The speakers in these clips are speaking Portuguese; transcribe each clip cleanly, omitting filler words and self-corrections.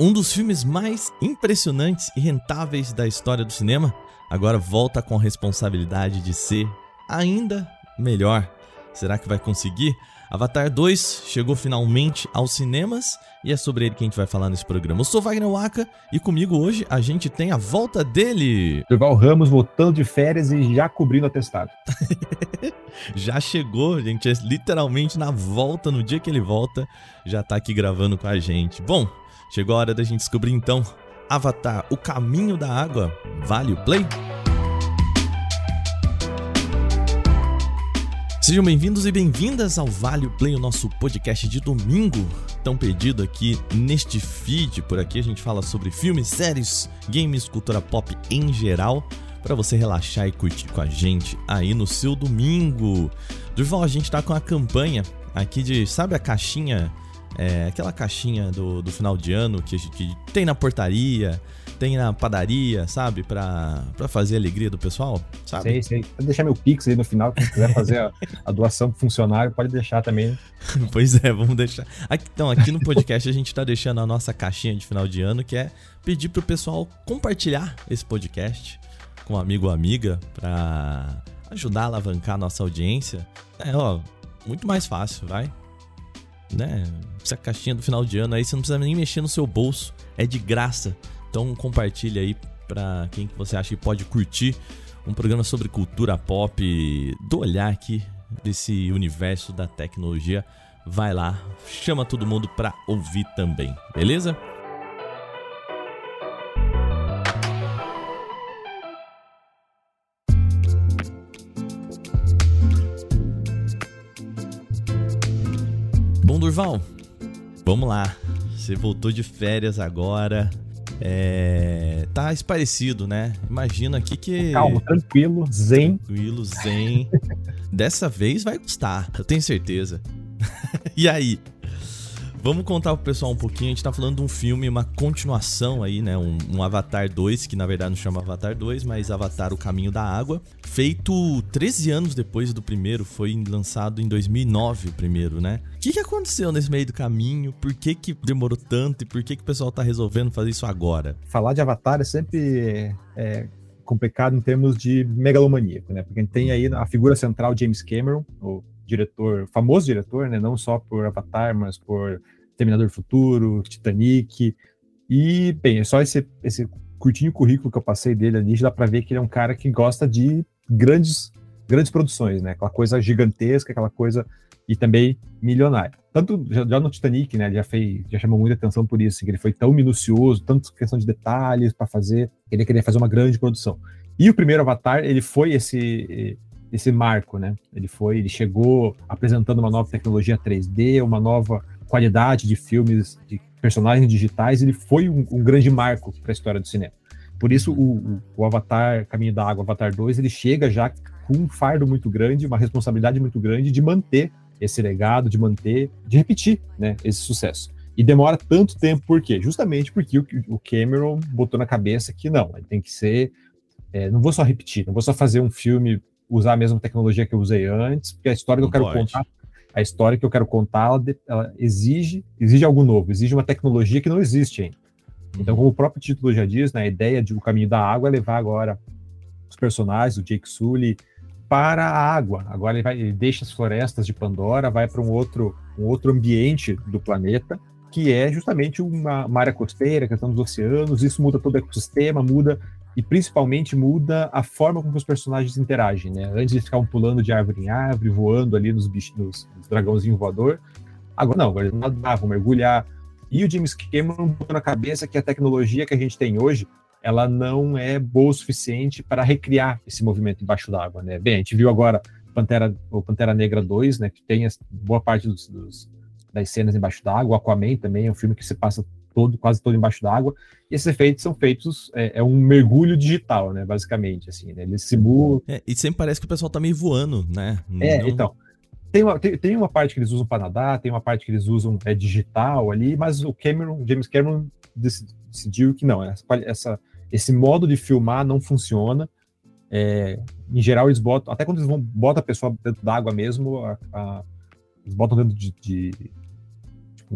Um dos filmes mais impressionantes e rentáveis da história do cinema, agora volta com a responsabilidade de ser ainda melhor. Será que vai conseguir? Avatar 2 chegou finalmente aos cinemas e é sobre ele que a gente vai falar nesse programa. Eu sou Wagner Wacker e comigo hoje a gente tem a volta dele. Durval Ramos voltando de férias e já cobrindo atestado. Já chegou, gente, é literalmente na volta, no dia que ele volta, já tá aqui gravando com a gente. Bom, chegou a hora da gente descobrir então, Avatar, o caminho da água, vale o play? Sejam bem-vindos e bem-vindas ao Vale Play, o nosso podcast de domingo, tão pedido aqui neste feed. Por aqui a gente fala sobre filmes, séries, games, cultura pop em geral, para você relaxar e curtir com a gente aí no seu domingo. Durval, a gente tá com a campanha aqui de, sabe a caixinha, aquela caixinha do final de ano que tem na portaria, tem na padaria, sabe? Pra fazer a alegria do pessoal, sabe? Sei. Vou deixar meu pix aí no final, quem quiser fazer a doação pro funcionário, pode deixar também. Pois é, vamos deixar. Então, aqui no podcast a gente tá deixando a nossa caixinha de final de ano, que é pedir pro pessoal compartilhar esse podcast com um amigo ou amiga, pra ajudar a alavancar a nossa audiência. Muito mais fácil, vai? Né? Essa caixinha do final de ano aí, você não precisa nem mexer no seu bolso, é de graça. Então compartilha aí pra quem que você acha que pode curtir um programa sobre cultura pop, do olhar aqui desse universo da tecnologia. Vai lá, chama todo mundo pra ouvir também, beleza? Bom, Durval, vamos lá. Você voltou de férias agora. Tá esparecido, né? Imagina aqui que... Calma, tranquilo, zen. Tranquilo, zen. Dessa vez vai gostar, eu tenho certeza. E aí? Vamos contar pro pessoal um pouquinho. A gente tá falando de um filme, uma continuação aí, né? Um Avatar 2, que na verdade não chama Avatar 2, mas Avatar, o Caminho da Água. Feito 13 anos depois do primeiro, foi lançado em 2009 o primeiro, né? O que aconteceu nesse meio do caminho? Por que demorou tanto? E por que o pessoal tá resolvendo fazer isso agora? Falar de Avatar é sempre complicado em termos de megalomaníaco, né? Porque a gente tem aí a figura central James Cameron, o diretor, famoso diretor, né? Não só por Avatar, mas por Terminador Futuro, Titanic. E, bem, é só esse curtinho currículo que eu passei dele ali, dá pra ver que ele é um cara que gosta de grandes produções, né? Aquela coisa gigantesca, aquela coisa... E também milionário. Tanto já no Titanic, né? Ele já chamou muita atenção por isso, que ele foi tão minucioso, tanto questão de detalhes para fazer, ele queria fazer uma grande produção. E o primeiro Avatar, ele foi esse marco, né? Ele chegou apresentando uma nova tecnologia 3D, uma nova qualidade de filmes, de personagens digitais, ele foi um grande marco para a história do cinema. Por isso, o Avatar, Caminho da Água, Avatar 2, ele chega já com um fardo muito grande, uma responsabilidade muito grande de manter esse legado, de repetir, né, esse sucesso. E demora tanto tempo, por quê? Justamente porque o Cameron botou na cabeça que não, ele tem que ser... não vou só repetir, não vou só fazer um filme, usar a mesma tecnologia que eu usei antes, porque a história que eu quero contar, ela exige algo novo, exige uma tecnologia que não existe ainda. Então, como o próprio título já diz, né, a ideia de O Caminho da Água é levar agora os personagens, o Jake Sully, para a água. Agora ele deixa as florestas de Pandora, vai para um outro ambiente do planeta, que é justamente uma área costeira, questão dos oceanos. Isso muda todo o ecossistema, e principalmente muda a forma como os personagens interagem, né? Antes eles ficavam pulando de árvore em árvore, voando ali nos bichos, nos dragãozinhos voador. Agora não, agora eles nadavam, mergulhar. E o James Cameron botou na cabeça que a tecnologia que a gente tem hoje, ela não é boa o suficiente para recriar esse movimento embaixo d'água, né? Bem, a gente viu agora Pantera Negra 2, né, que tem boa parte das cenas embaixo d'água. O Aquaman também é um filme que se passa quase todo embaixo d'água. E esses efeitos são feitos, um mergulho digital, né, basicamente, assim, né? Eles simulam... e sempre parece que o pessoal tá meio voando, né? Então... Tem uma parte que eles usam para nadar, tem uma parte que eles usam digital ali, mas James Cameron decidiu que não, esse modo de filmar não funciona. Em geral, eles botam, até quando eles botam a pessoa dentro d'água mesmo, eles botam dentro de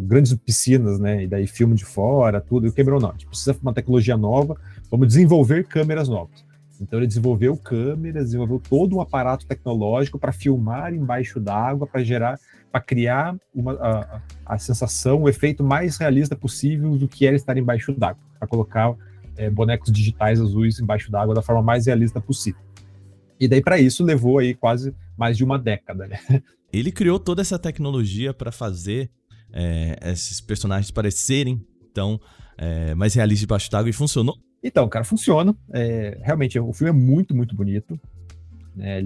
grandes piscinas, né? E daí filme de fora, tudo. E o Cameron, não, a gente precisa de uma tecnologia nova, vamos desenvolver câmeras novas. Então ele desenvolveu câmeras, desenvolveu todo um aparato tecnológico para filmar embaixo d'água, para gerar, para criar a sensação, o efeito mais realista possível do que era estar embaixo d'água, para colocar bonecos digitais azuis embaixo d'água da forma mais realista possível. E daí para isso levou aí quase mais de uma década, né? Ele criou toda essa tecnologia para fazer esses personagens parecerem tão mais realistas debaixo d'água e funcionou. Então, cara, funciona. Realmente, o filme é muito, muito bonito. É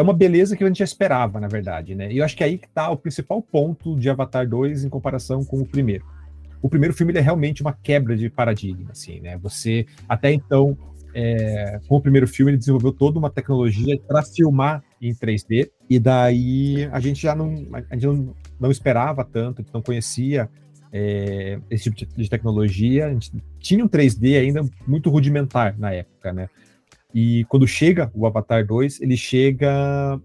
uma beleza que a gente já esperava, na verdade, né? E eu acho que aí que tá o principal ponto de Avatar 2 em comparação com o primeiro. O primeiro filme ele é realmente uma quebra de paradigma, assim, né? Você, até então, com o primeiro filme, ele desenvolveu toda uma tecnologia para filmar em 3D. E daí a gente não esperava tanto, a gente não conhecia esse tipo de tecnologia. A gente tinha um 3D ainda muito rudimentar na época, né? E quando chega o Avatar 2, ele chega...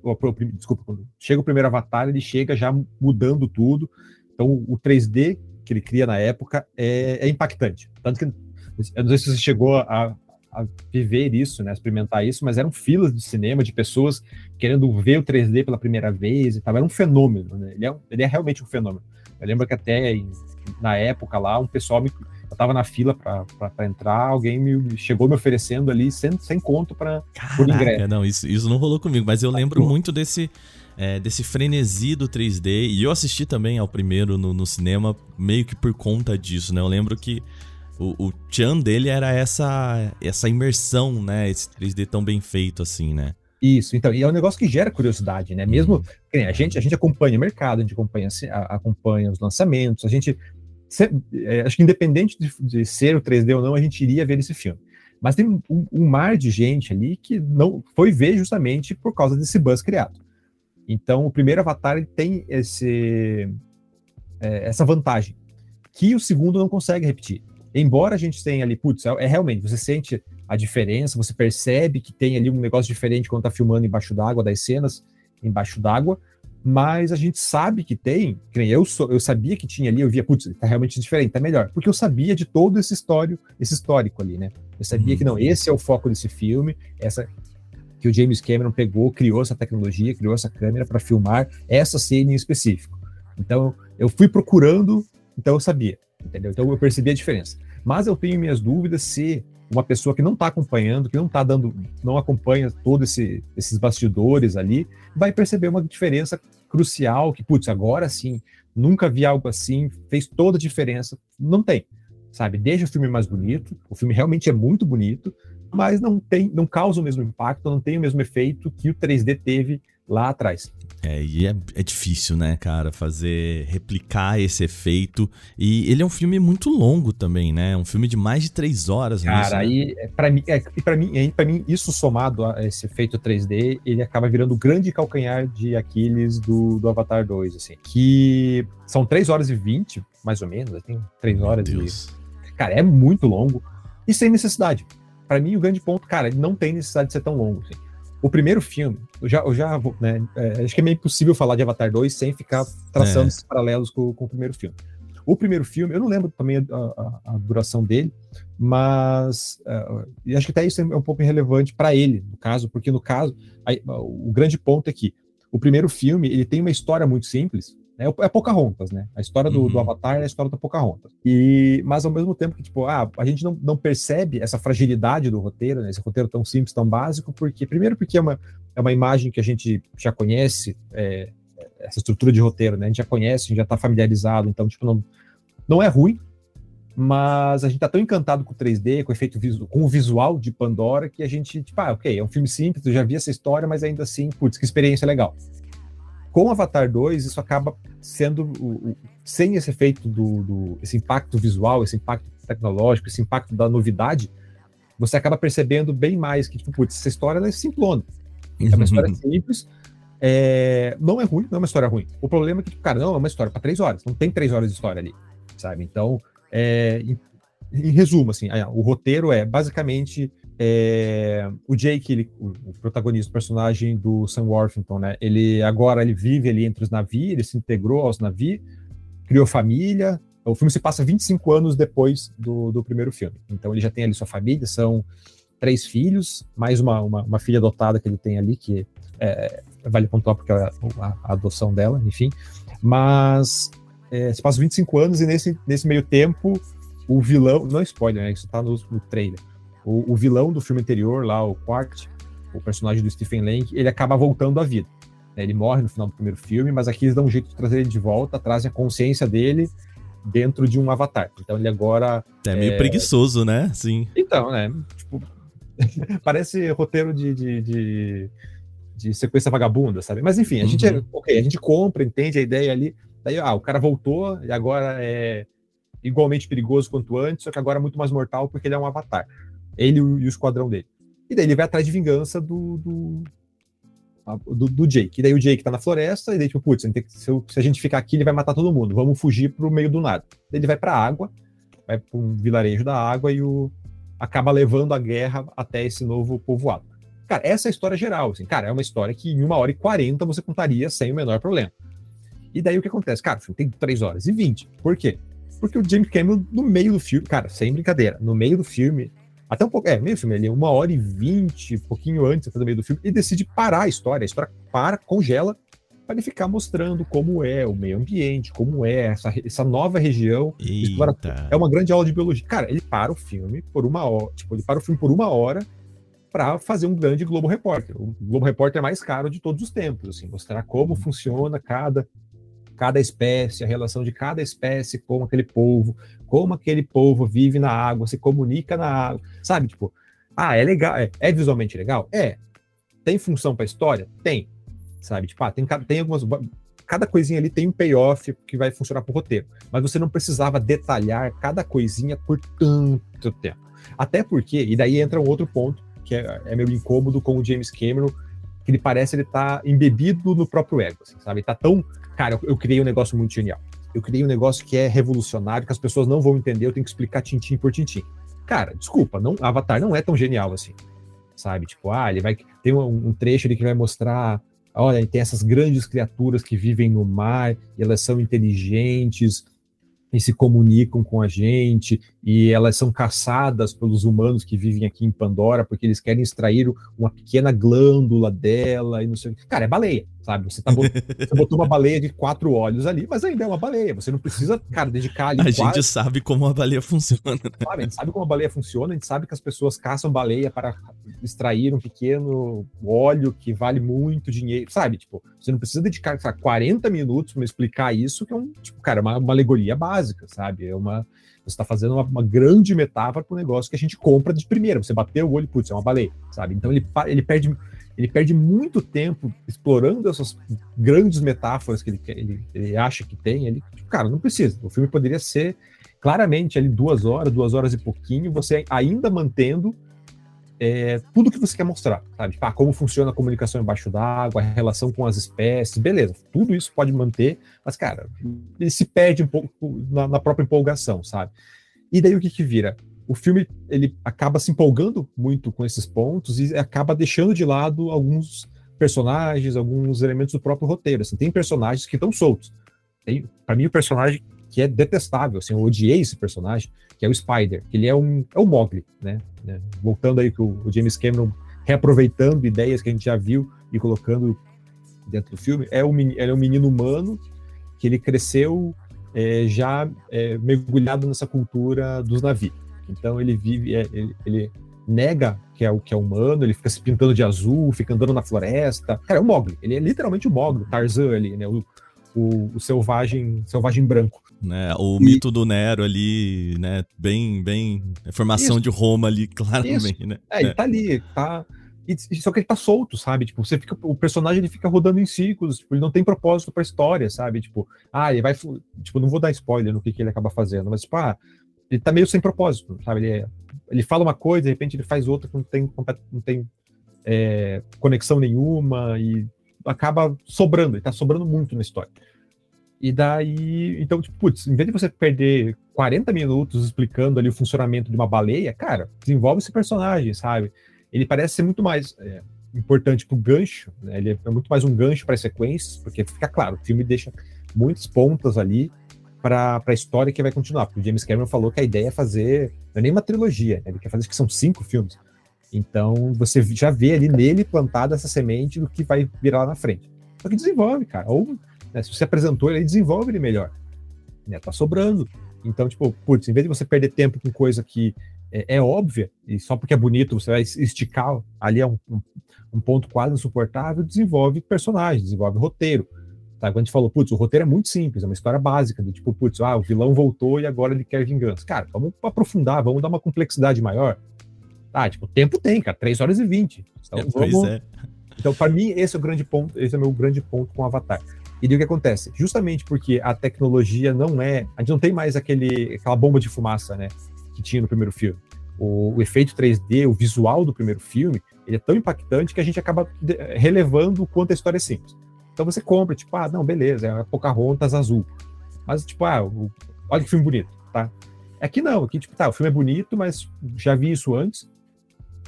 Desculpa, quando chega o primeiro Avatar, ele chega já mudando tudo. Então, o 3D que ele cria na época é impactante. Tanto que, eu não sei se você chegou a viver isso, né? Experimentar isso, mas eram filas de cinema de pessoas querendo ver o 3D pela primeira vez e tal. Era um fenômeno, né? Ele é realmente um fenômeno. Eu lembro que até na época lá, um pessoal eu tava na fila pra entrar, alguém chegou me oferecendo ali sem conto por ingresso. Não, isso não rolou comigo, mas eu lembro muito desse frenesi do 3D, e eu assisti também ao primeiro no cinema, meio que por conta disso, né? Eu lembro que o tchan dele era essa imersão, né? Esse 3D tão bem feito assim, né? Isso, então, e é um negócio que gera curiosidade, né? Mesmo a gente acompanha o mercado, a gente acompanha os lançamentos, a gente acho que independente de ser o 3D ou não, a gente iria ver esse filme. Mas tem um mar de gente ali que não foi ver justamente por causa desse buzz criado. Então, o primeiro Avatar tem essa vantagem que o segundo não consegue repetir. Embora a gente tenha ali, realmente, você sente a diferença, você percebe que tem ali um negócio diferente quando tá filmando embaixo d'água, das cenas embaixo d'água, mas a gente sabe que tem, eu sabia que tinha ali, eu via, tá realmente diferente, tá melhor, porque eu sabia de todo esse histórico ali, né? Eu sabia que não, esse é o foco desse filme, que o James Cameron pegou, criou essa tecnologia, criou essa câmera para filmar essa cena em específico. Então, eu fui procurando, então eu sabia, entendeu? Então, eu percebi a diferença. Mas eu tenho minhas dúvidas se uma pessoa que não está acompanhando, que não tá dando, não acompanha todos esses bastidores ali, vai perceber uma diferença crucial, que, agora sim, nunca vi algo assim, fez toda a diferença. Não tem, sabe? Deixa o filme mais bonito, o filme realmente é muito bonito, mas não causa o mesmo impacto, não tem o mesmo efeito que o 3D teve lá atrás. E é difícil, né, cara, replicar esse efeito. E ele é um filme muito longo também, né? Um filme de mais de 3 horas. Cara, e pra mim, isso somado a esse efeito 3D, ele acaba virando o grande calcanhar de Aquiles do Avatar 2, assim. Que são 3h20, mais ou menos, tem 3 horas e... Cara, é muito longo e sem necessidade. Pra mim, o grande ponto, cara, ele não tem necessidade de ser tão longo, assim. O primeiro filme, eu já vou, né? Acho que é meio impossível falar de Avatar 2 sem ficar traçando esses paralelos com o primeiro filme. O primeiro filme, eu não lembro também a duração dele, mas acho que até isso é um pouco irrelevante para ele, no caso, porque no caso, o grande ponto é que o primeiro filme, ele tem uma história muito simples, né? É Pocahontas, né? A história do Avatar é a história da Pocahontas. Mas ao mesmo tempo que, a gente não percebe essa fragilidade do roteiro, né? Esse roteiro tão simples, tão básico, porque é uma imagem que a gente já conhece, essa estrutura de roteiro, né? A gente já conhece, a gente já tá familiarizado, então, não é ruim, mas a gente tá tão encantado com o 3D, com o efeito visual, com o visual de Pandora, que a gente, é um filme simples, eu já vi essa história, mas ainda assim, que experiência legal. Com Avatar 2, isso acaba sendo, sem esse efeito esse impacto visual, esse impacto tecnológico, esse impacto da novidade, você acaba percebendo bem mais que, essa história ela é simplona. É uma história simples, não é ruim, não é uma história ruim. O problema é que, não é uma história para 3 horas, não tem 3 horas de história ali, sabe? Então, em resumo, assim, o roteiro é basicamente O Jake, o protagonista, o personagem do Sam Worthington, né? Ele vive ali entre os Na'vi, ele se integrou aos Na'vi, criou família. O filme se passa 25 anos depois do primeiro filme. Então ele já tem ali sua família, são 3 filhos, mais uma filha adotada que ele tem ali, que vale pontuar porque é a adoção dela, enfim. Mas se passa 25 anos e nesse meio tempo o vilão... Não é spoiler, né? Isso tá no trailer. O vilão do filme anterior, lá, o Quark, o personagem do Stephen Lang, ele acaba voltando à vida. Ele morre no final do primeiro filme, mas aqui eles dão um jeito de trazer ele de volta, trazem a consciência dele dentro de um avatar. Então ele agora... É meio preguiçoso, né? Sim. Então, né? Tipo, parece roteiro de sequência vagabunda, sabe? Mas enfim, a gente compra, entende a ideia ali. Daí, o cara voltou e agora é igualmente perigoso quanto antes, só que agora é muito mais mortal porque ele é um avatar. Ele e o esquadrão dele. E daí ele vai atrás de vingança do Jake. E daí o Jake tá na floresta, e daí tipo, putz, se a gente ficar aqui, ele vai matar todo mundo. Vamos fugir pro meio do nada. Daí ele vai pra água, vai pra um vilarejo da água, e acaba levando a guerra até esse novo povoado. Cara, essa é a história geral, assim. Cara, é uma história que em 1h40 você contaria sem o menor problema. E daí o que acontece? Cara, o filme tem 3h20. Por quê? Porque o James Cameron, no meio do filme... Cara, sem brincadeira, no meio do filme... Até um pouco, meio filme ali, 1h20, pouquinho antes até do meio do filme, e decide parar a história. A história para, congela, para ele ficar mostrando como é o meio ambiente, como é essa nova região. Explora, é uma grande aula de biologia. Cara, ele para o filme por 1h, tipo, ele para o filme por 1h para fazer um grande Globo Repórter. O Globo Repórter mais caro de todos os tempos, assim, mostrar como funciona cada espécie, a relação de cada espécie com aquele povo, como aquele povo vive na água, se comunica na água, sabe? Tipo, é legal, é visualmente legal? É. Tem função pra história? Tem. Sabe? Tipo, tem algumas... Cada coisinha ali tem um payoff que vai funcionar pro roteiro, mas você não precisava detalhar cada coisinha por tanto tempo. Até porque, e daí entra um outro ponto, que é meio incômodo com o James Cameron, que ele parece ele tá embebido no próprio ego, assim, sabe? Ele tá tão... Cara, eu criei um negócio muito genial. Eu criei um negócio que é revolucionário, que as pessoas não vão entender, eu tenho que explicar tintim por tintim. Cara, desculpa, Avatar não é tão genial assim, sabe? Tipo, ele vai... Tem um trecho ali que vai mostrar, olha, tem essas grandes criaturas que vivem no mar, e elas são inteligentes, e se comunicam com a gente, e elas são caçadas pelos humanos que vivem aqui em Pandora, porque eles querem extrair uma pequena glândula dela, e não sei o que. Cara, é baleia, sabe? Você botou uma baleia de 4 olhos ali, mas ainda é uma baleia, você não precisa, cara, dedicar ali... A gente sabe como a baleia funciona, né? A gente sabe como a baleia funciona, a gente sabe que as pessoas caçam baleia para extrair um pequeno óleo que vale muito dinheiro, sabe? Tipo, você não precisa dedicar, sabe, 40 minutos para explicar isso, que é uma alegoria básica, sabe? Você está fazendo uma grande metáfora para o negócio que a gente compra de primeira. Você bateu o olho, putz, é uma baleia, sabe? Então ele perde muito tempo explorando essas grandes metáforas que ele acha que tem. Ele, cara, não precisa. O filme poderia ser claramente ali 2 horas, 2 horas e pouquinho, você ainda mantendo tudo que você quer mostrar, sabe? Tipo, como funciona a comunicação embaixo d'água, a relação com as espécies, beleza, tudo isso pode manter, mas, cara, ele se perde um pouco na própria empolgação, sabe? E daí o que vira? O filme, ele acaba se empolgando muito com esses pontos e acaba deixando de lado alguns personagens, alguns elementos do próprio roteiro, assim. Tem personagens que estão soltos. Pra mim, o personagem que é detestável, assim, eu odiei esse personagem, que é o Spider, que ele é o Mogli, né? Voltando aí que o James Cameron, reaproveitando ideias que a gente já viu e colocando dentro do filme, ele é um menino humano que ele cresceu mergulhado nessa cultura dos Na'vi. Então ele vive, ele nega que é humano, ele fica se pintando de azul, fica andando na floresta. Cara, é o Mogli, ele é literalmente o Mogli, o Tarzan ali, né? O selvagem branco. Né, mito do Nero ali, né, bem formação isso, de Roma ali, claramente, né? Ele tá ali, só que ele tá solto, sabe? Tipo, o personagem ele fica rodando em círculos, tipo, ele não tem propósito pra história, sabe? Tipo, ele vai, tipo, não vou dar spoiler no que ele acaba fazendo, mas tipo, ele tá meio sem propósito, sabe? Ele fala uma coisa, de repente ele faz outra que não tem conexão nenhuma e acaba sobrando, ele tá sobrando muito na história. E daí, então, tipo, putz, em vez de você perder 40 minutos explicando ali o funcionamento de uma baleia, cara, desenvolve esse personagem, sabe? Ele parece ser muito mais importante pro gancho, né? Ele é muito mais um gancho para as sequências, porque fica claro, o filme deixa muitas pontas ali para a história que vai continuar, porque o James Cameron falou que a ideia é fazer, não é nem uma trilogia, né? Ele quer fazer, acho que são 5 filmes. Então, você já vê ali nele plantada essa semente do que vai virar lá na frente. Só que desenvolve, cara. Ou, né, se você apresentou ele, desenvolve ele melhor. Né, tá sobrando. Então, tipo, putz, em vez de você perder tempo com coisa que é óbvia, e só porque é bonito você vai esticar, ali é um ponto quase insuportável, desenvolve personagem, desenvolve roteiro. Tá? Quando a gente falou, putz, o roteiro é muito simples, é uma história básica, do tipo, putz, o vilão voltou e agora ele quer vingança. Cara, vamos aprofundar, vamos dar uma complexidade maior. Ah, tipo, tempo tem, cara, 3h20. Então, então para mim, esse é o grande ponto, esse é o meu grande ponto com o Avatar. E daí o que acontece? Justamente porque a tecnologia não é... A gente não tem mais aquela bomba de fumaça, né, que tinha no primeiro filme. O efeito 3D, o visual do primeiro filme, ele é tão impactante que a gente acaba relevando o quanto a história é simples. Então você compra, tipo, não, beleza, é Pocahontas azul. Mas, tipo, olha que filme bonito, tá? Aqui não, aqui, tipo, o filme é bonito, mas já vi isso antes.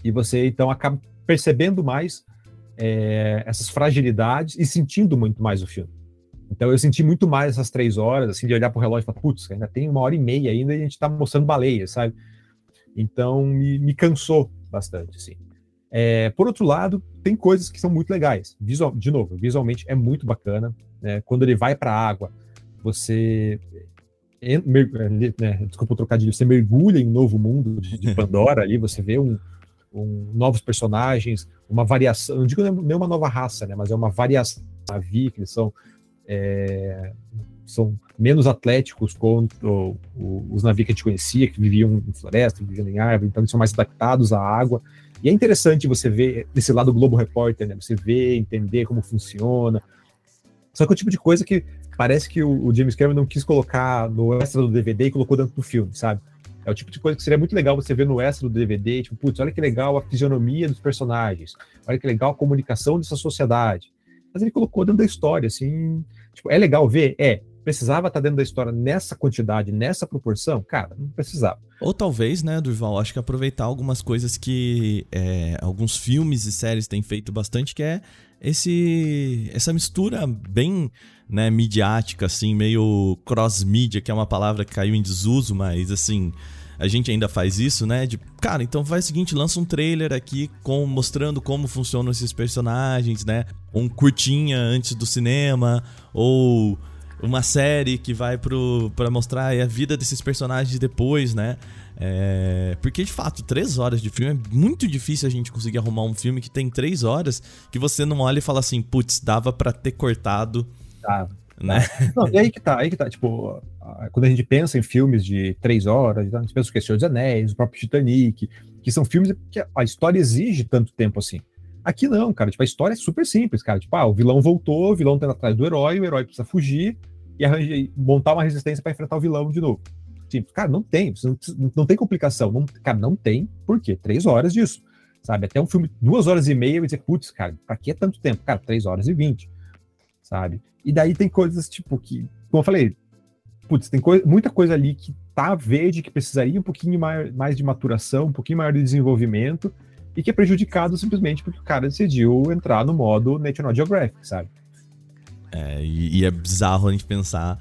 E você, então, acaba percebendo mais essas fragilidades e sentindo muito mais o filme. Então, eu senti muito mais essas 3 horas, assim, de olhar pro relógio e falar, putz, ainda tem 1h30 ainda e a gente tá mostrando baleia, sabe? Então, me cansou bastante, assim. Por outro lado, tem coisas que são muito legais. De novo, visualmente é muito bacana, né? Quando ele vai pra água, você... Desculpa o trocadilho, você mergulha em um novo mundo de Pandora ali, você vê novos personagens, uma variação, não digo nem uma nova raça, né, mas é uma variação da Na'vi, que eles são menos atléticos contra os Na'vi que a gente conhecia, que viviam em floresta, viviam em árvore, então eles são mais adaptados à água, e é interessante você ver esse lado Globo Repórter, né, você ver, entender como funciona, só que é o tipo de coisa que parece que o James Cameron não quis colocar no extra do DVD e colocou dentro do filme, sabe? É o tipo de coisa que seria muito legal você ver no extra do DVD, tipo, putz, olha que legal a fisionomia dos personagens, olha que legal a comunicação dessa sociedade. Mas ele colocou dentro da história, assim, tipo, é legal ver? Precisava estar dentro da história nessa quantidade, nessa proporção? Cara, não precisava. Ou talvez, né, Durval, acho que aproveitar algumas coisas que alguns filmes e séries têm feito bastante, que é essa mistura bem, né, midiática, assim, meio cross-mídia, que é uma palavra que caiu em desuso, mas, assim, a gente ainda faz isso, né, de, cara, então faz o seguinte, lança um trailer aqui mostrando como funcionam esses personagens, né, um curtinha antes do cinema, ou uma série que vai pra mostrar a vida desses personagens depois, né? Porque, de fato, 3 horas de filme é muito difícil a gente conseguir arrumar um filme que tem 3 horas que você não olha e fala assim, putz, dava pra ter cortado, né? Não, e aí que tá, tipo, quando a gente pensa em filmes de 3 horas, a gente pensa o Senhor dos Anéis, o próprio Titanic, que são filmes que a história exige tanto tempo assim. Aqui não, cara, tipo, a história é super simples, cara, tipo, o vilão voltou, o vilão tá atrás do herói, o herói precisa fugir e montar uma resistência pra enfrentar o vilão de novo. Simples, cara, não tem complicação, não tem, por quê? 3 horas disso, sabe, até um filme 2h30 eu ia dizer, putz, cara, pra que é tanto tempo? Cara, 3h20, sabe, e daí tem coisas, tipo, que, como eu falei, putz, tem muita coisa ali que tá verde, que precisaria um pouquinho mais de maturação, um pouquinho maior de desenvolvimento, e que é prejudicado simplesmente porque o cara decidiu entrar no modo National Geographic, sabe? E é bizarro a gente pensar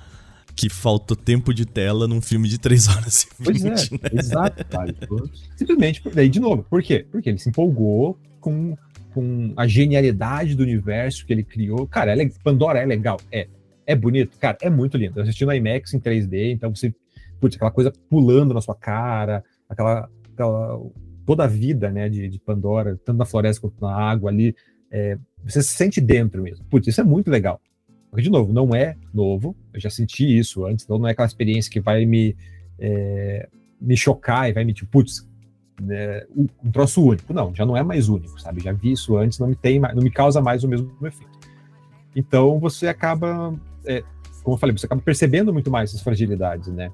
que falta tempo de tela num filme de 3h20. Pois né? Exato, cara. Simplesmente, daí de novo, por quê? Porque ele se empolgou com a genialidade do universo que ele criou. Cara, Pandora é legal, é bonito, cara, é muito lindo. Eu assisti no IMAX em 3D, então você, putz, aquela coisa pulando na sua cara, toda a vida, né, de Pandora, tanto na floresta quanto na água ali, você se sente dentro mesmo. Putz, isso é muito legal. Porque, de novo, não é novo, eu já senti isso antes, então não é aquela experiência que vai me chocar e vai me, tipo, putz, né, um troço único. Não, já não é mais único, sabe? Já vi isso antes, não me causa mais o mesmo efeito. Então, você acaba, como eu falei, você acaba percebendo muito mais essas fragilidades, né?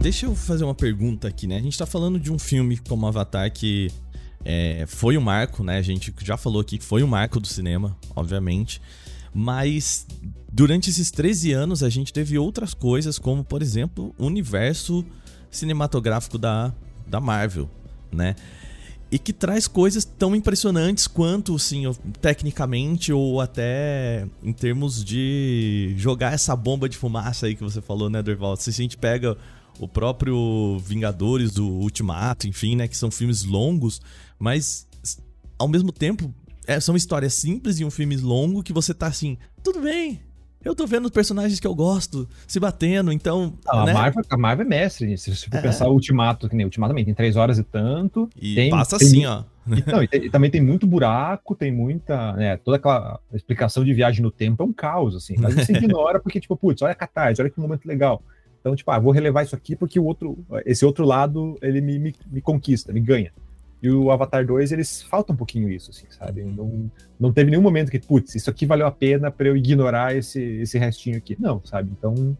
Deixa eu fazer uma pergunta aqui, né? A gente tá falando de um filme como Avatar que Foi um marco, né? A gente já falou aqui que foi um marco do cinema, obviamente. Mas durante esses 13 anos a gente teve outras coisas, como, por exemplo, o universo cinematográfico da Marvel, né? E que traz coisas tão impressionantes quanto, assim, tecnicamente ou até em termos de jogar essa bomba de fumaça aí que você falou, né, Durval? Se a gente pega o próprio Vingadores Ultimato, enfim, né, que são filmes longos, mas ao mesmo tempo são histórias simples de um filme longo que você tá assim, tudo bem, eu tô vendo os personagens que eu gosto se batendo, então... Né? A Marvel é mestre nisso. Se for pensar o Ultimato, que nem o Ultimato também, tem 3 horas e tanto. E passa assim, ó. E também tem muito buraco, tem muita... Né, toda aquela explicação de viagem no tempo é um caos, assim. A gente se ignora porque, tipo, putz, olha a catarse, olha que momento legal. Então, tipo, vou relevar isso aqui porque esse outro lado, ele me conquista, me ganha. E o Avatar 2, eles faltam um pouquinho isso, assim, sabe? Não teve nenhum momento que, putz, isso aqui valeu a pena pra eu ignorar esse restinho aqui. Não, sabe? Então...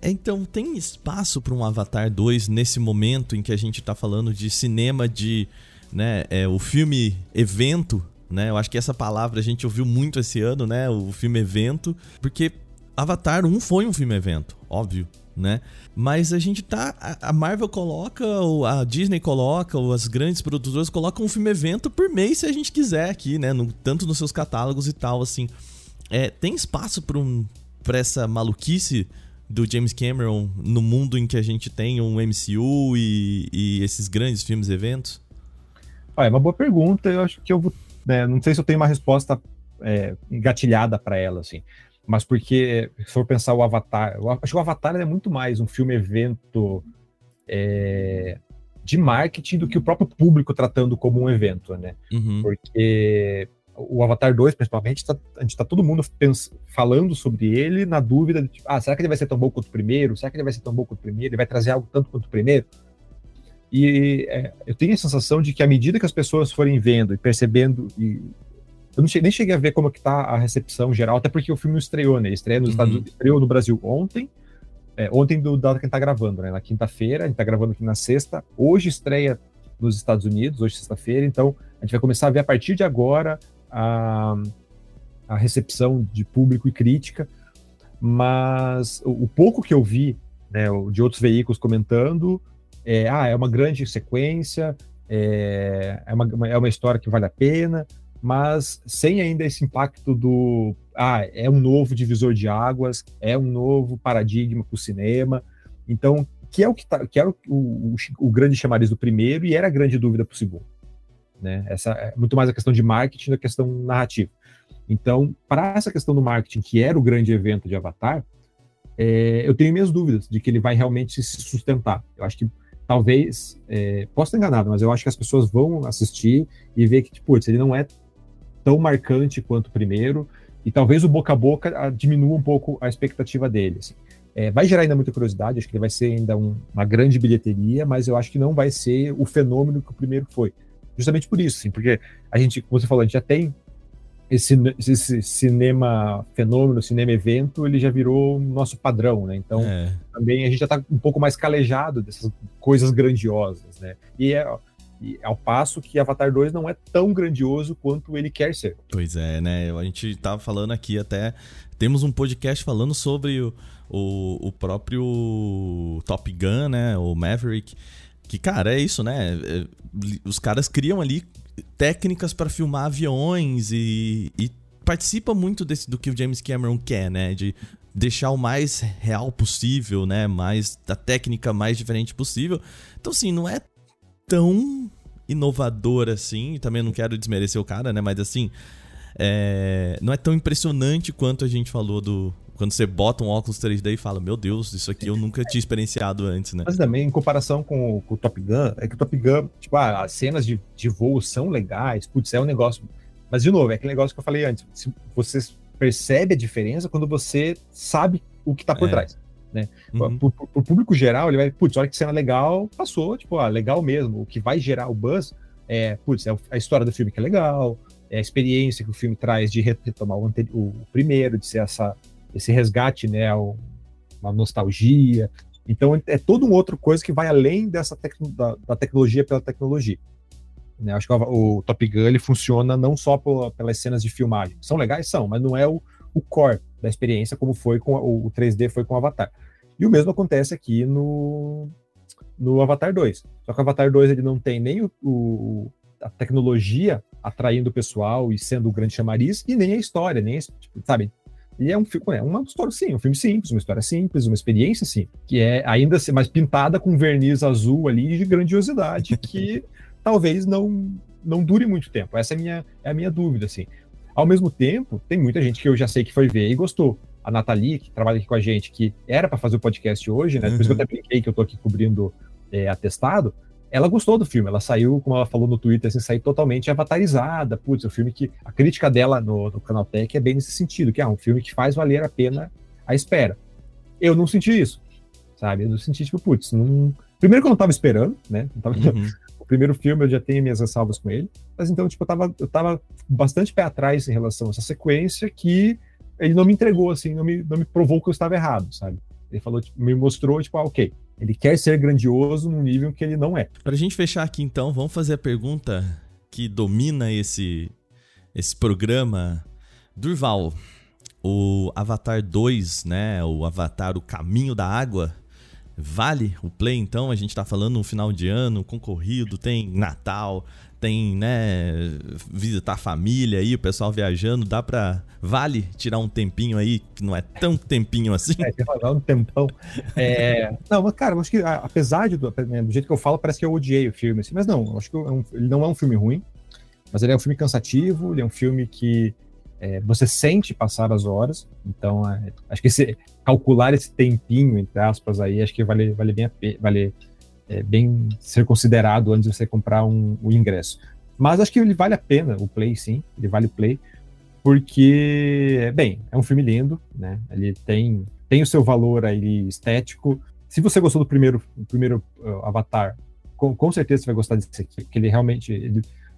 Então tem espaço pra um Avatar 2 nesse momento em que a gente tá falando de cinema de... né, o filme evento, né? Eu acho que essa palavra a gente ouviu muito esse ano, né? O filme evento. Porque Avatar 1 foi um filme evento, óbvio, né? Mas a gente tá... A Marvel coloca, ou a Disney coloca, ou as grandes produtoras colocam um filme evento por mês se a gente quiser aqui, né? Tanto nos seus catálogos e tal, assim. Tem espaço pra essa maluquice do James Cameron no mundo em que a gente tem um MCU e esses grandes filmes eventos? É uma boa pergunta. Eu acho que eu vou... Né, não sei se eu tenho uma resposta engatilhada pra ela, assim. Mas porque, se for pensar o Avatar... Eu acho que o Avatar é muito mais um filme-evento de marketing do que o próprio público tratando como um evento, né? Uhum. Porque o Avatar 2, principalmente, a gente tá todo mundo falando sobre ele na dúvida de... Tipo, será que ele vai ser tão bom quanto o primeiro? Será que ele vai ser tão bom quanto o primeiro? Ele vai trazer algo tanto quanto o primeiro? E eu tenho a sensação de que à medida que as pessoas forem vendo e percebendo... Eu nem cheguei a ver como que tá a recepção geral, até porque o filme não estreou, né? Ele estreou nos Estados Unidos, estreou no Brasil ontem. Ontem do dado que a gente tá gravando, né? Na quinta-feira, a gente tá gravando aqui na sexta. Hoje estreia nos Estados Unidos, hoje sexta-feira. Então, a gente vai começar a ver a partir de agora a recepção de público e crítica. Mas o pouco que eu vi, né, de outros veículos comentando, é uma grande sequência, é uma história que vale a pena... mas sem ainda esse impacto do... é um novo divisor de águas, é um novo paradigma para o cinema. Então, que era o grande chamariz do primeiro e era a grande dúvida para o segundo. Né? Essa é muito mais a questão de marketing do que a questão narrativa. Então, para essa questão do marketing, que era o grande evento de Avatar, eu tenho minhas dúvidas de que ele vai realmente se sustentar. Eu acho que talvez... posso estar enganado, mas eu acho que as pessoas vão assistir e ver que, tipo, ele não é tão marcante quanto o primeiro, e talvez o boca a boca diminua um pouco a expectativa dele, assim. Vai gerar ainda muita curiosidade, acho que ele vai ser ainda uma grande bilheteria, mas eu acho que não vai ser o fenômeno que o primeiro foi. Justamente por isso, assim, porque a gente, como você falou, a gente já tem esse cinema fenômeno, cinema evento, ele já virou nosso padrão, né? Então, também a gente já tá um pouco mais calejado dessas coisas grandiosas, né? E ao passo que Avatar 2 não é tão grandioso quanto ele quer ser. Pois é, né? A gente tava falando aqui até... Temos um podcast falando sobre o próprio Top Gun, né? O Maverick. Que, cara, é isso, né? Os caras criam ali técnicas para filmar aviões e participa muito do que o James Cameron quer, né? De deixar o mais real possível, né? Da técnica mais diferente possível. Então, assim, não é tão inovador assim, também não quero desmerecer o cara, né, mas assim, não é tão impressionante quanto a gente falou quando você bota um óculos 3D e fala, meu Deus, isso aqui eu nunca tinha experienciado antes, né. Mas também, em comparação com o Top Gun, é que o Top Gun, tipo, as cenas de voo são legais, putz, é um negócio, mas de novo, é aquele negócio que eu falei antes, você percebe a diferença quando você sabe o que tá por trás. Né? Uhum. Pro público geral, ele vai, putz, olha que cena legal, passou, tipo, legal mesmo. O que vai gerar o buzz é a história do filme que é legal, é a experiência que o filme traz de retomar o primeiro, de ser esse resgate, né, uma nostalgia. Então, é toda uma outra coisa que vai além dessa da tecnologia pela tecnologia. Né? Acho que o Top Gun ele funciona não só pelas cenas de filmagem. São legais, são, mas não é o core da experiência como foi com o 3D foi com o Avatar. E o mesmo acontece aqui no Avatar 2. Só que o Avatar 2 ele não tem nem a tecnologia atraindo o pessoal e sendo o grande chamariz, e nem a história, nem tipo, sabe? E é um filme, uma história sim, um filme simples, uma história simples, uma experiência sim, que é ainda assim, mas pintada com verniz azul ali de grandiosidade que talvez não dure muito tempo. Essa é a minha dúvida, assim. Ao mesmo tempo, tem muita gente que eu já sei que foi ver e gostou. A Nathalie, que trabalha aqui com a gente, que era para fazer o podcast hoje, né? Por isso que eu até brinquei que eu tô aqui cobrindo atestado. Ela gostou do filme, ela saiu, como ela falou no Twitter, assim, saiu totalmente avatarizada. Putz, é um filme que a crítica dela no Canaltech é bem nesse sentido, que é um filme que faz valer a pena a espera. Eu não senti isso, sabe? Eu não senti, tipo, putz, não... Primeiro que eu não tava esperando, né? Não tava... O primeiro filme eu já tenho minhas ressalvas com ele, mas então, tipo, eu tava bastante pé atrás em relação a essa sequência que ele não me entregou, assim, não me provou que eu estava errado, sabe? Ele falou, tipo, me mostrou, tipo, ok, ele quer ser grandioso num nível que ele não é. Pra gente fechar aqui, então, vamos fazer a pergunta que domina esse programa. Durval, o Avatar 2, né, o Avatar, o Caminho da Água, vale o play, então? A gente tá falando no final de ano, concorrido, tem Natal, tem, né, visitar a família aí, o pessoal viajando, dá pra... Vale tirar um tempinho aí, que não é tão tempinho assim? É um tempão. Não, mas cara, eu acho que apesar do jeito que eu falo, parece que eu odiei o filme, assim, mas não, eu acho que ele não é um filme ruim, mas ele é um filme cansativo, ele é um filme que você sente passar as horas, então acho que calcular esse tempinho, entre aspas, aí, acho que vale bem a pena, vale bem ser considerado antes de você comprar o ingresso. Mas acho que ele vale a pena, o play, sim, ele vale o play, porque, bem, é um filme lindo, né? Ele tem o seu valor aí estético. Se você gostou do primeiro Avatar, com certeza você vai gostar desse aqui, porque ele realmente,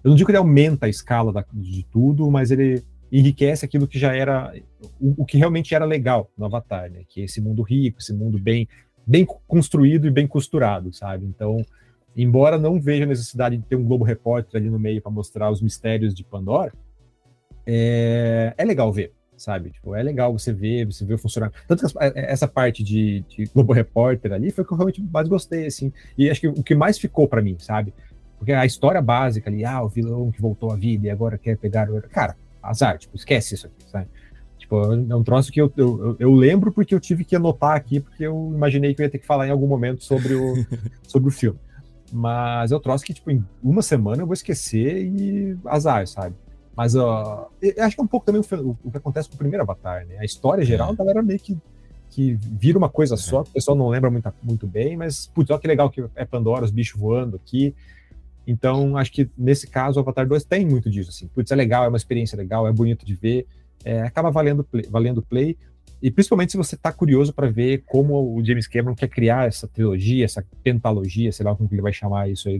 eu não digo que ele aumenta a escala de tudo, mas ele enriquece aquilo que já era, o que realmente era legal no Avatar, né? Que é esse mundo rico, esse mundo bem construído e bem costurado, sabe? Então, embora não veja necessidade de ter um Globo Repórter ali no meio para mostrar os mistérios de Pandora, é legal ver, sabe? Tipo, é legal você ver o funcionamento. Tanto que essa parte de Globo Repórter ali foi o que eu realmente mais gostei, assim. E acho que o que mais ficou para mim, sabe? Porque a história básica ali, o vilão que voltou à vida e agora quer pegar o... Cara, azar, tipo, esquece isso aqui, sabe? Tipo, é um troço que eu lembro porque eu tive que anotar aqui, porque eu imaginei que eu ia ter que falar em algum momento sobre o filme. Mas é um troço que, tipo, em uma semana eu vou esquecer e azar, sabe? Mas acho que é um pouco também o que acontece com o primeiro Avatar, né? A história geral, a galera meio que vira uma coisa só, que o pessoal não lembra muito bem, mas, putz, olha que legal que é Pandora, os bichos voando aqui. Então, acho que nesse caso, o Avatar 2 tem muito disso, assim. Putz, é legal, é uma experiência legal, é bonito de ver, acaba valendo play, e principalmente se você tá curioso para ver como o James Cameron quer criar essa trilogia, essa pentalogia, sei lá como que ele vai chamar isso aí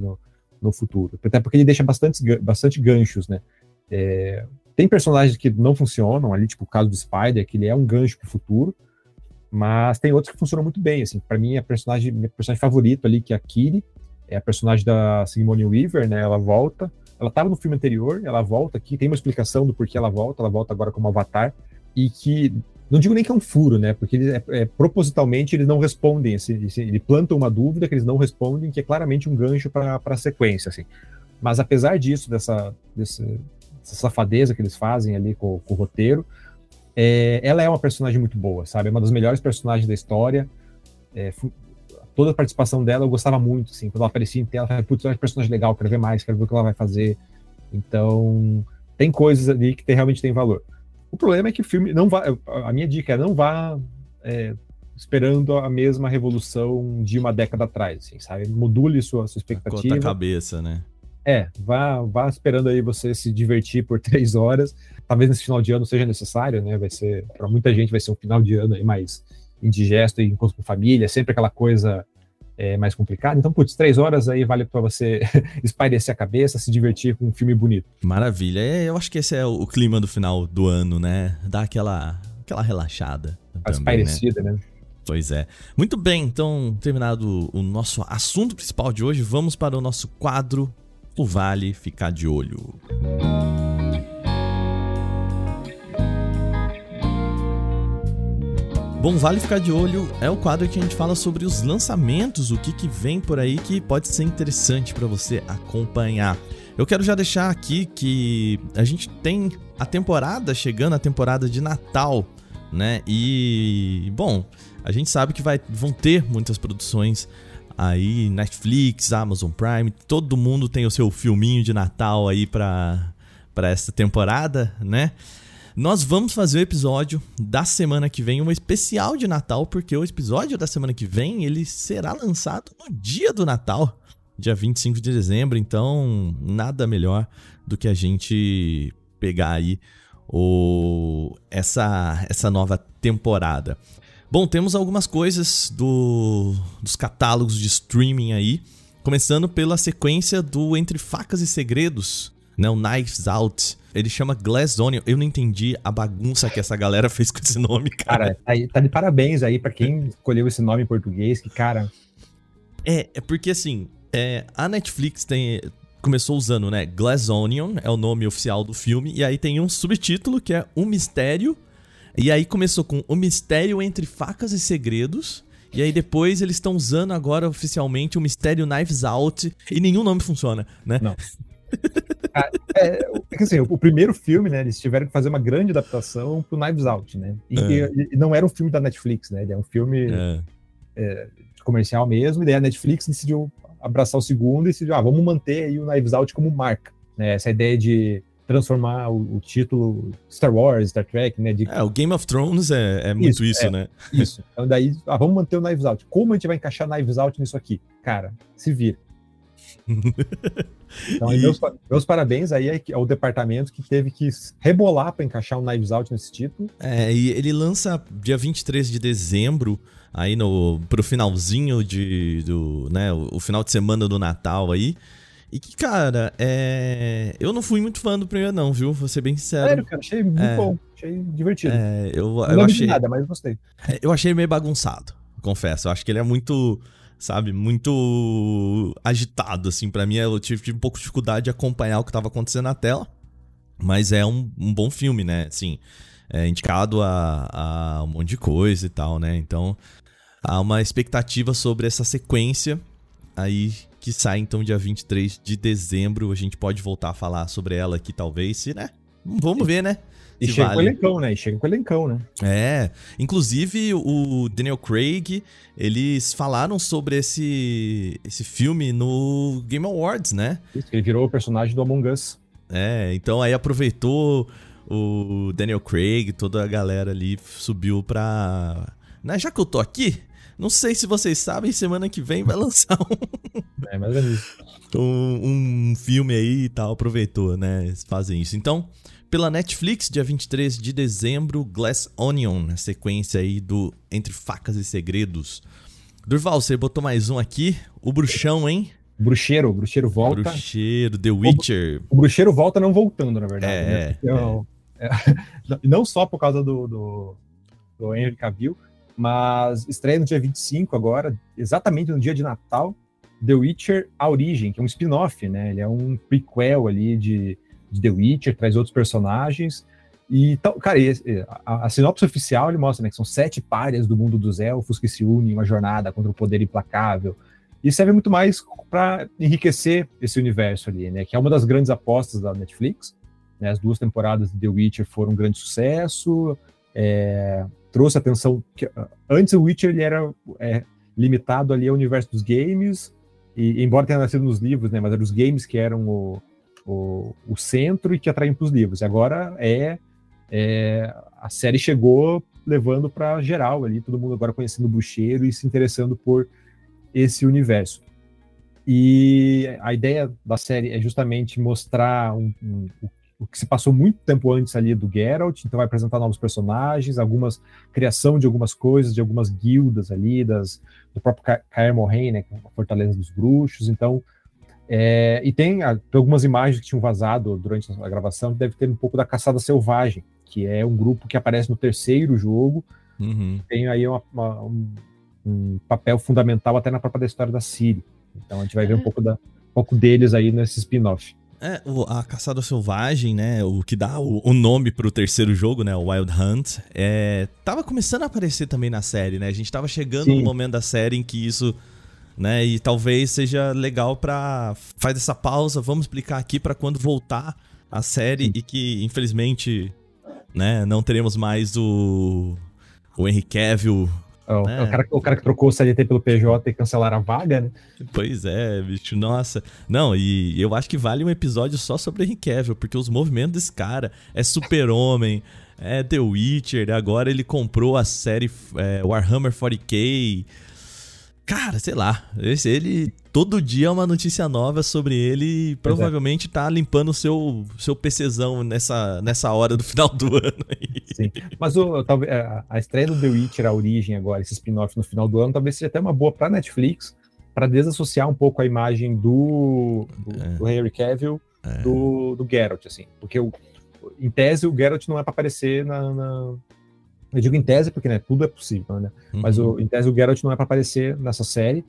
no futuro. Até porque ele deixa bastante ganchos, né? Tem personagens que não funcionam ali, tipo o caso do Spider, que ele é um gancho pro futuro, mas tem outros que funcionam muito bem, assim. Para mim, minha personagem favorita ali, que é a Kiri, é a personagem da Sigourney Weaver, né? Ela volta, ela estava no filme anterior, ela volta aqui, tem uma explicação do porquê ela volta agora como Avatar, e que, não digo nem que é um furo, né? Porque eles, propositalmente eles não respondem, assim, eles plantam uma dúvida que eles não respondem, que é claramente um gancho para a sequência, assim. Mas apesar disso, essa safadeza que eles fazem ali com o roteiro, ela é uma personagem muito boa, sabe? É uma das melhores personagens da história. Toda a participação dela eu gostava muito, assim. Quando ela aparecia em tela, eu falei, putz, é uma personagem legal, quero ver mais, quero ver o que ela vai fazer. Então, tem coisas ali que realmente tem valor. O problema é que o filme não vá... A minha dica é não vá esperando a mesma revolução de uma década atrás, assim, sabe? Module sua expectativa. Corta a cabeça, né? Vá esperando aí você se divertir por 3 horas. Talvez nesse final de ano seja necessário, né? Vai ser, para muita gente vai ser um final de ano aí mais indigesto, e encontro com família, sempre aquela coisa mais complicada. Então, putz, 3 horas aí vale para você espairecer a cabeça, se divertir com um filme bonito. Maravilha. Eu acho que esse é o clima do final do ano, né? Dá aquela relaxada. Espairecida, né? Pois é. Muito bem, então, terminado o nosso assunto principal de hoje, vamos para o nosso quadro o Vale Ficar de Olho. Bom, Vale Ficar de Olho é o quadro que a gente fala sobre os lançamentos, o que vem por aí que pode ser interessante para você acompanhar. Eu quero já deixar aqui que a gente tem a temporada chegando, a temporada de Natal, né? E, bom, a gente sabe que vão ter muitas produções aí, Netflix, Amazon Prime, todo mundo tem o seu filminho de Natal aí para essa temporada, né? Nós vamos fazer o episódio da semana que vem, um especial de Natal, porque o episódio da semana que vem, ele será lançado no dia do Natal, dia 25 de dezembro, então nada melhor do que a gente pegar aí essa nova temporada. Bom, temos algumas coisas dos catálogos de streaming aí, começando pela sequência do Entre Facas e Segredos, né, o Knives Out. Ele chama Glass Onion. Eu não entendi a bagunça que essa galera fez com esse nome, cara. Cara, tá de parabéns aí pra quem escolheu esse nome em português, que cara... É porque assim, a Netflix começou usando, né, Glass Onion, é o nome oficial do filme, e aí tem um subtítulo que é Um Mistério, e aí começou com O Mistério Entre Facas e Segredos, e aí depois eles estão usando agora oficialmente O Mistério Knives Out, e nenhum nome funciona, né? Não. Assim, o primeiro filme, né, eles tiveram que fazer uma grande adaptação pro Knives Out, né? E não era um filme da Netflix, né? Ele é um filme comercial mesmo, e daí a Netflix decidiu abraçar o segundo e decidiu, vamos manter aí o Knives Out como marca, né? Essa ideia de transformar o título Star Wars, Star Trek, né? O Game of Thrones é muito isso, né? Isso. Então daí, vamos manter o Knives Out. Como a gente vai encaixar Knives Out nisso aqui? Cara, se vira. Então, meus parabéns aí ao departamento que teve que rebolar para encaixar o Knives Out nesse título. E ele lança dia 23 de dezembro, aí pro finalzinho né, o final de semana do Natal aí. E que, cara, eu não fui muito fã do primeiro não, viu? Vou ser bem sincero. Sério, cara, achei muito bom, achei divertido. Eu achei nada, mas eu gostei. Eu achei meio bagunçado, confesso. Eu acho que ele é muito... sabe, muito agitado, assim, pra mim, eu tive um pouco de dificuldade de acompanhar o que tava acontecendo na tela, mas é um bom filme, né, assim, indicado a um monte de coisa e tal, né, então há uma expectativa sobre essa sequência aí que sai, então, dia 23 de dezembro, a gente pode voltar a falar sobre ela aqui, talvez, se, né, vamos ver, né. E chega com o elencão, né? Inclusive, o Daniel Craig, eles falaram sobre esse filme no Game Awards, né? Isso, ele virou o personagem do Among Us. Então aí aproveitou o Daniel Craig, toda a galera ali subiu pra... Né? Já que eu tô aqui, não sei se vocês sabem, semana que vem vai lançar mais ou menos. Um filme aí e tal, aproveitou, né? Eles fazem isso. Então... Pela Netflix, dia 23 de dezembro, Glass Onion, a sequência aí do Entre Facas e Segredos. Durval, você botou mais um aqui, o Bruxão, hein? Bruxeiro volta. Bruxeiro, The Witcher. O Bruxeiro volta não voltando, na verdade. Né? Não só por causa do Henry Cavill, mas estreia no dia 25 agora, exatamente no dia de Natal, The Witcher, A Origem, que é um spin-off, né? Ele é um prequel ali de The Witcher, traz outros personagens, e tal, cara, a sinopse oficial ele mostra, né, que são 7 párias do mundo dos elfos que se unem em uma jornada contra o poder implacável, e serve muito mais para enriquecer esse universo ali, né, que é uma das grandes apostas da Netflix, né, as 2 temporadas de The Witcher foram um grande sucesso, trouxe atenção, que antes o Witcher ele era limitado ali ao universo dos games, e embora tenha nascido nos livros, né, mas eram os games que eram o centro e que atraem para os livros. E agora a série chegou levando para geral ali, todo mundo agora conhecendo o Bruxeiro e se interessando por esse universo. E a ideia da série é justamente mostrar o que se passou muito tempo antes ali do Geralt, então vai apresentar novos personagens, criação de algumas coisas, de algumas guildas ali, do próprio Kaer Morhen, né, a Fortaleza dos Bruxos, então e tem algumas imagens que tinham vazado durante a gravação, que deve ter um pouco da Caçada Selvagem, que é um grupo que aparece no 3º jogo, tem aí um papel fundamental até na própria história da Ciri. Então a gente vai ver um pouco da pouco deles aí nesse spin-off. É, a Caçada Selvagem, né, o que dá o nome pro terceiro jogo, né, o Wild Hunt, tava começando a aparecer também na série, né, a gente tava chegando num momento da série em que isso, né, e talvez seja legal pra, faz essa pausa, vamos explicar aqui pra quando voltar a série e que, infelizmente, né, não teremos mais o Henry Cavill... O cara que trocou o CLT pelo PJ e cancelaram a vaga, né? Pois é, bicho, nossa. Não, e eu acho que vale um episódio só sobre Henry Cavill, porque os movimentos desse cara é Super-Homem, é The Witcher, agora ele comprou a série Warhammer 40k. Cara, sei lá, ele todo dia é uma notícia nova sobre ele e provavelmente tá limpando o seu PCzão nessa hora do final do ano aí. Sim, mas a estreia do The Witcher, a origem agora, esse spin-off no final do ano, talvez seja até uma boa pra Netflix, pra desassociar um pouco a imagem do Henry Cavill, do Geralt, assim, porque em tese o Geralt não é pra aparecer Eu digo em tese porque, né, tudo é possível, né? Uhum. Mas em tese o Geralt não é pra aparecer nessa série.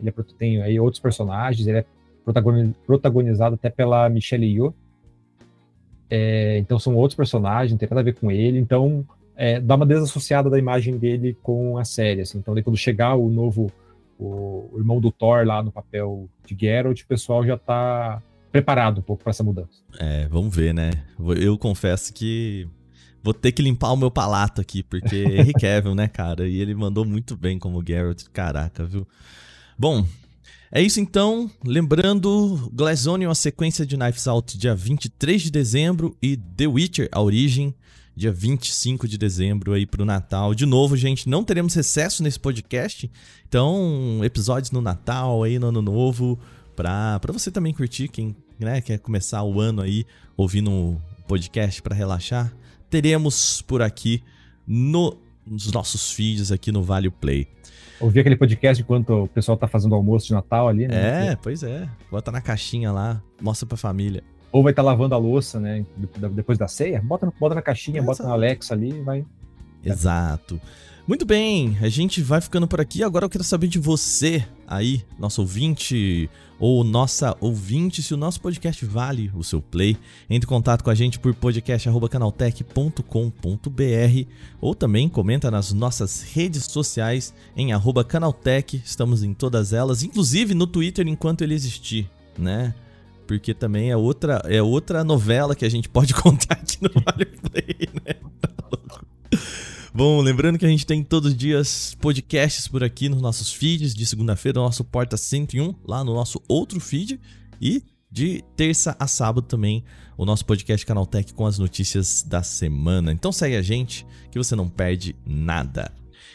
Ele tem aí outros personagens, ele é protagonizado até pela Michelle Yeoh. Então são outros personagens, não tem nada a ver com ele. Então dá uma desassociada da imagem dele com a série, assim. Então daí, quando chegar o irmão do Thor lá no papel de Geralt, o pessoal já tá preparado um pouco pra essa mudança. Vamos ver, né? Eu confesso que... vou ter que limpar o meu palato aqui, porque Henry Cavill, né, cara? E ele mandou muito bem como Geralt. Caraca, viu? Bom, é isso então. Lembrando, Glass Onion, a sequência de Knives Out, dia 23 de dezembro. E The Witcher, a origem, dia 25 de dezembro aí pro Natal. De novo, gente, não teremos recesso nesse podcast. Então, episódios no Natal, aí no Ano Novo, pra você também curtir, quem, né, quer começar o ano aí ouvindo um podcast pra relaxar. Teremos por aqui nos nossos feeds aqui no Vale Play. Ouvi aquele podcast enquanto o pessoal tá fazendo almoço de Natal ali, né? Pois é. Bota na caixinha lá, mostra pra família. Ou vai estar lavando a louça, né? Depois da ceia, bota na caixinha, bota na Alexa ali e vai... Exato. Muito bem, a gente vai ficando por aqui. Agora eu quero saber de você aí, nosso ouvinte... ou nossa ouvinte, se o nosso podcast vale o seu play, entre em contato com a gente por podcast@canaltech.com.br ou também comenta nas nossas redes sociais em @canaltech, estamos em todas elas, inclusive no Twitter enquanto ele existir, né? Porque também é outra novela que a gente pode contar aqui no Vale Play, né? Bom, lembrando que a gente tem todos os dias podcasts por aqui nos nossos feeds, de segunda-feira no nosso Porta 101, lá no nosso outro feed, e de terça a sábado também o nosso podcast Canaltech com as notícias da semana. Então segue a gente que você não perde nada.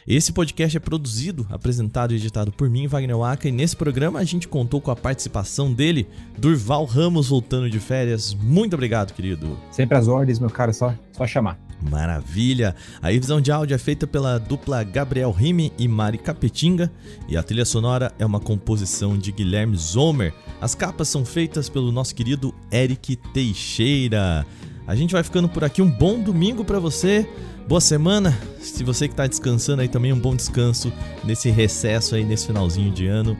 Esse podcast é produzido, apresentado e editado por mim, Wagner Wacker, e nesse programa a gente contou com a participação dele, Durval Ramos, voltando de férias. Muito obrigado, querido. Sempre às ordens, meu cara, só chamar. Maravilha! A revisão de áudio é feita pela dupla Gabriel Rime e Mari Capetinga, e a trilha sonora é uma composição de Guilherme Zomer. As capas são feitas pelo nosso querido Eric Teixeira. A gente vai ficando por aqui. Um bom domingo pra você. Boa semana. Se você que tá descansando aí também, um bom descanso nesse recesso aí, nesse finalzinho de ano.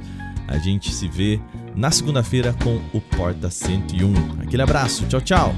A gente se vê na segunda-feira com o Porta 101. Aquele abraço. Tchau, tchau.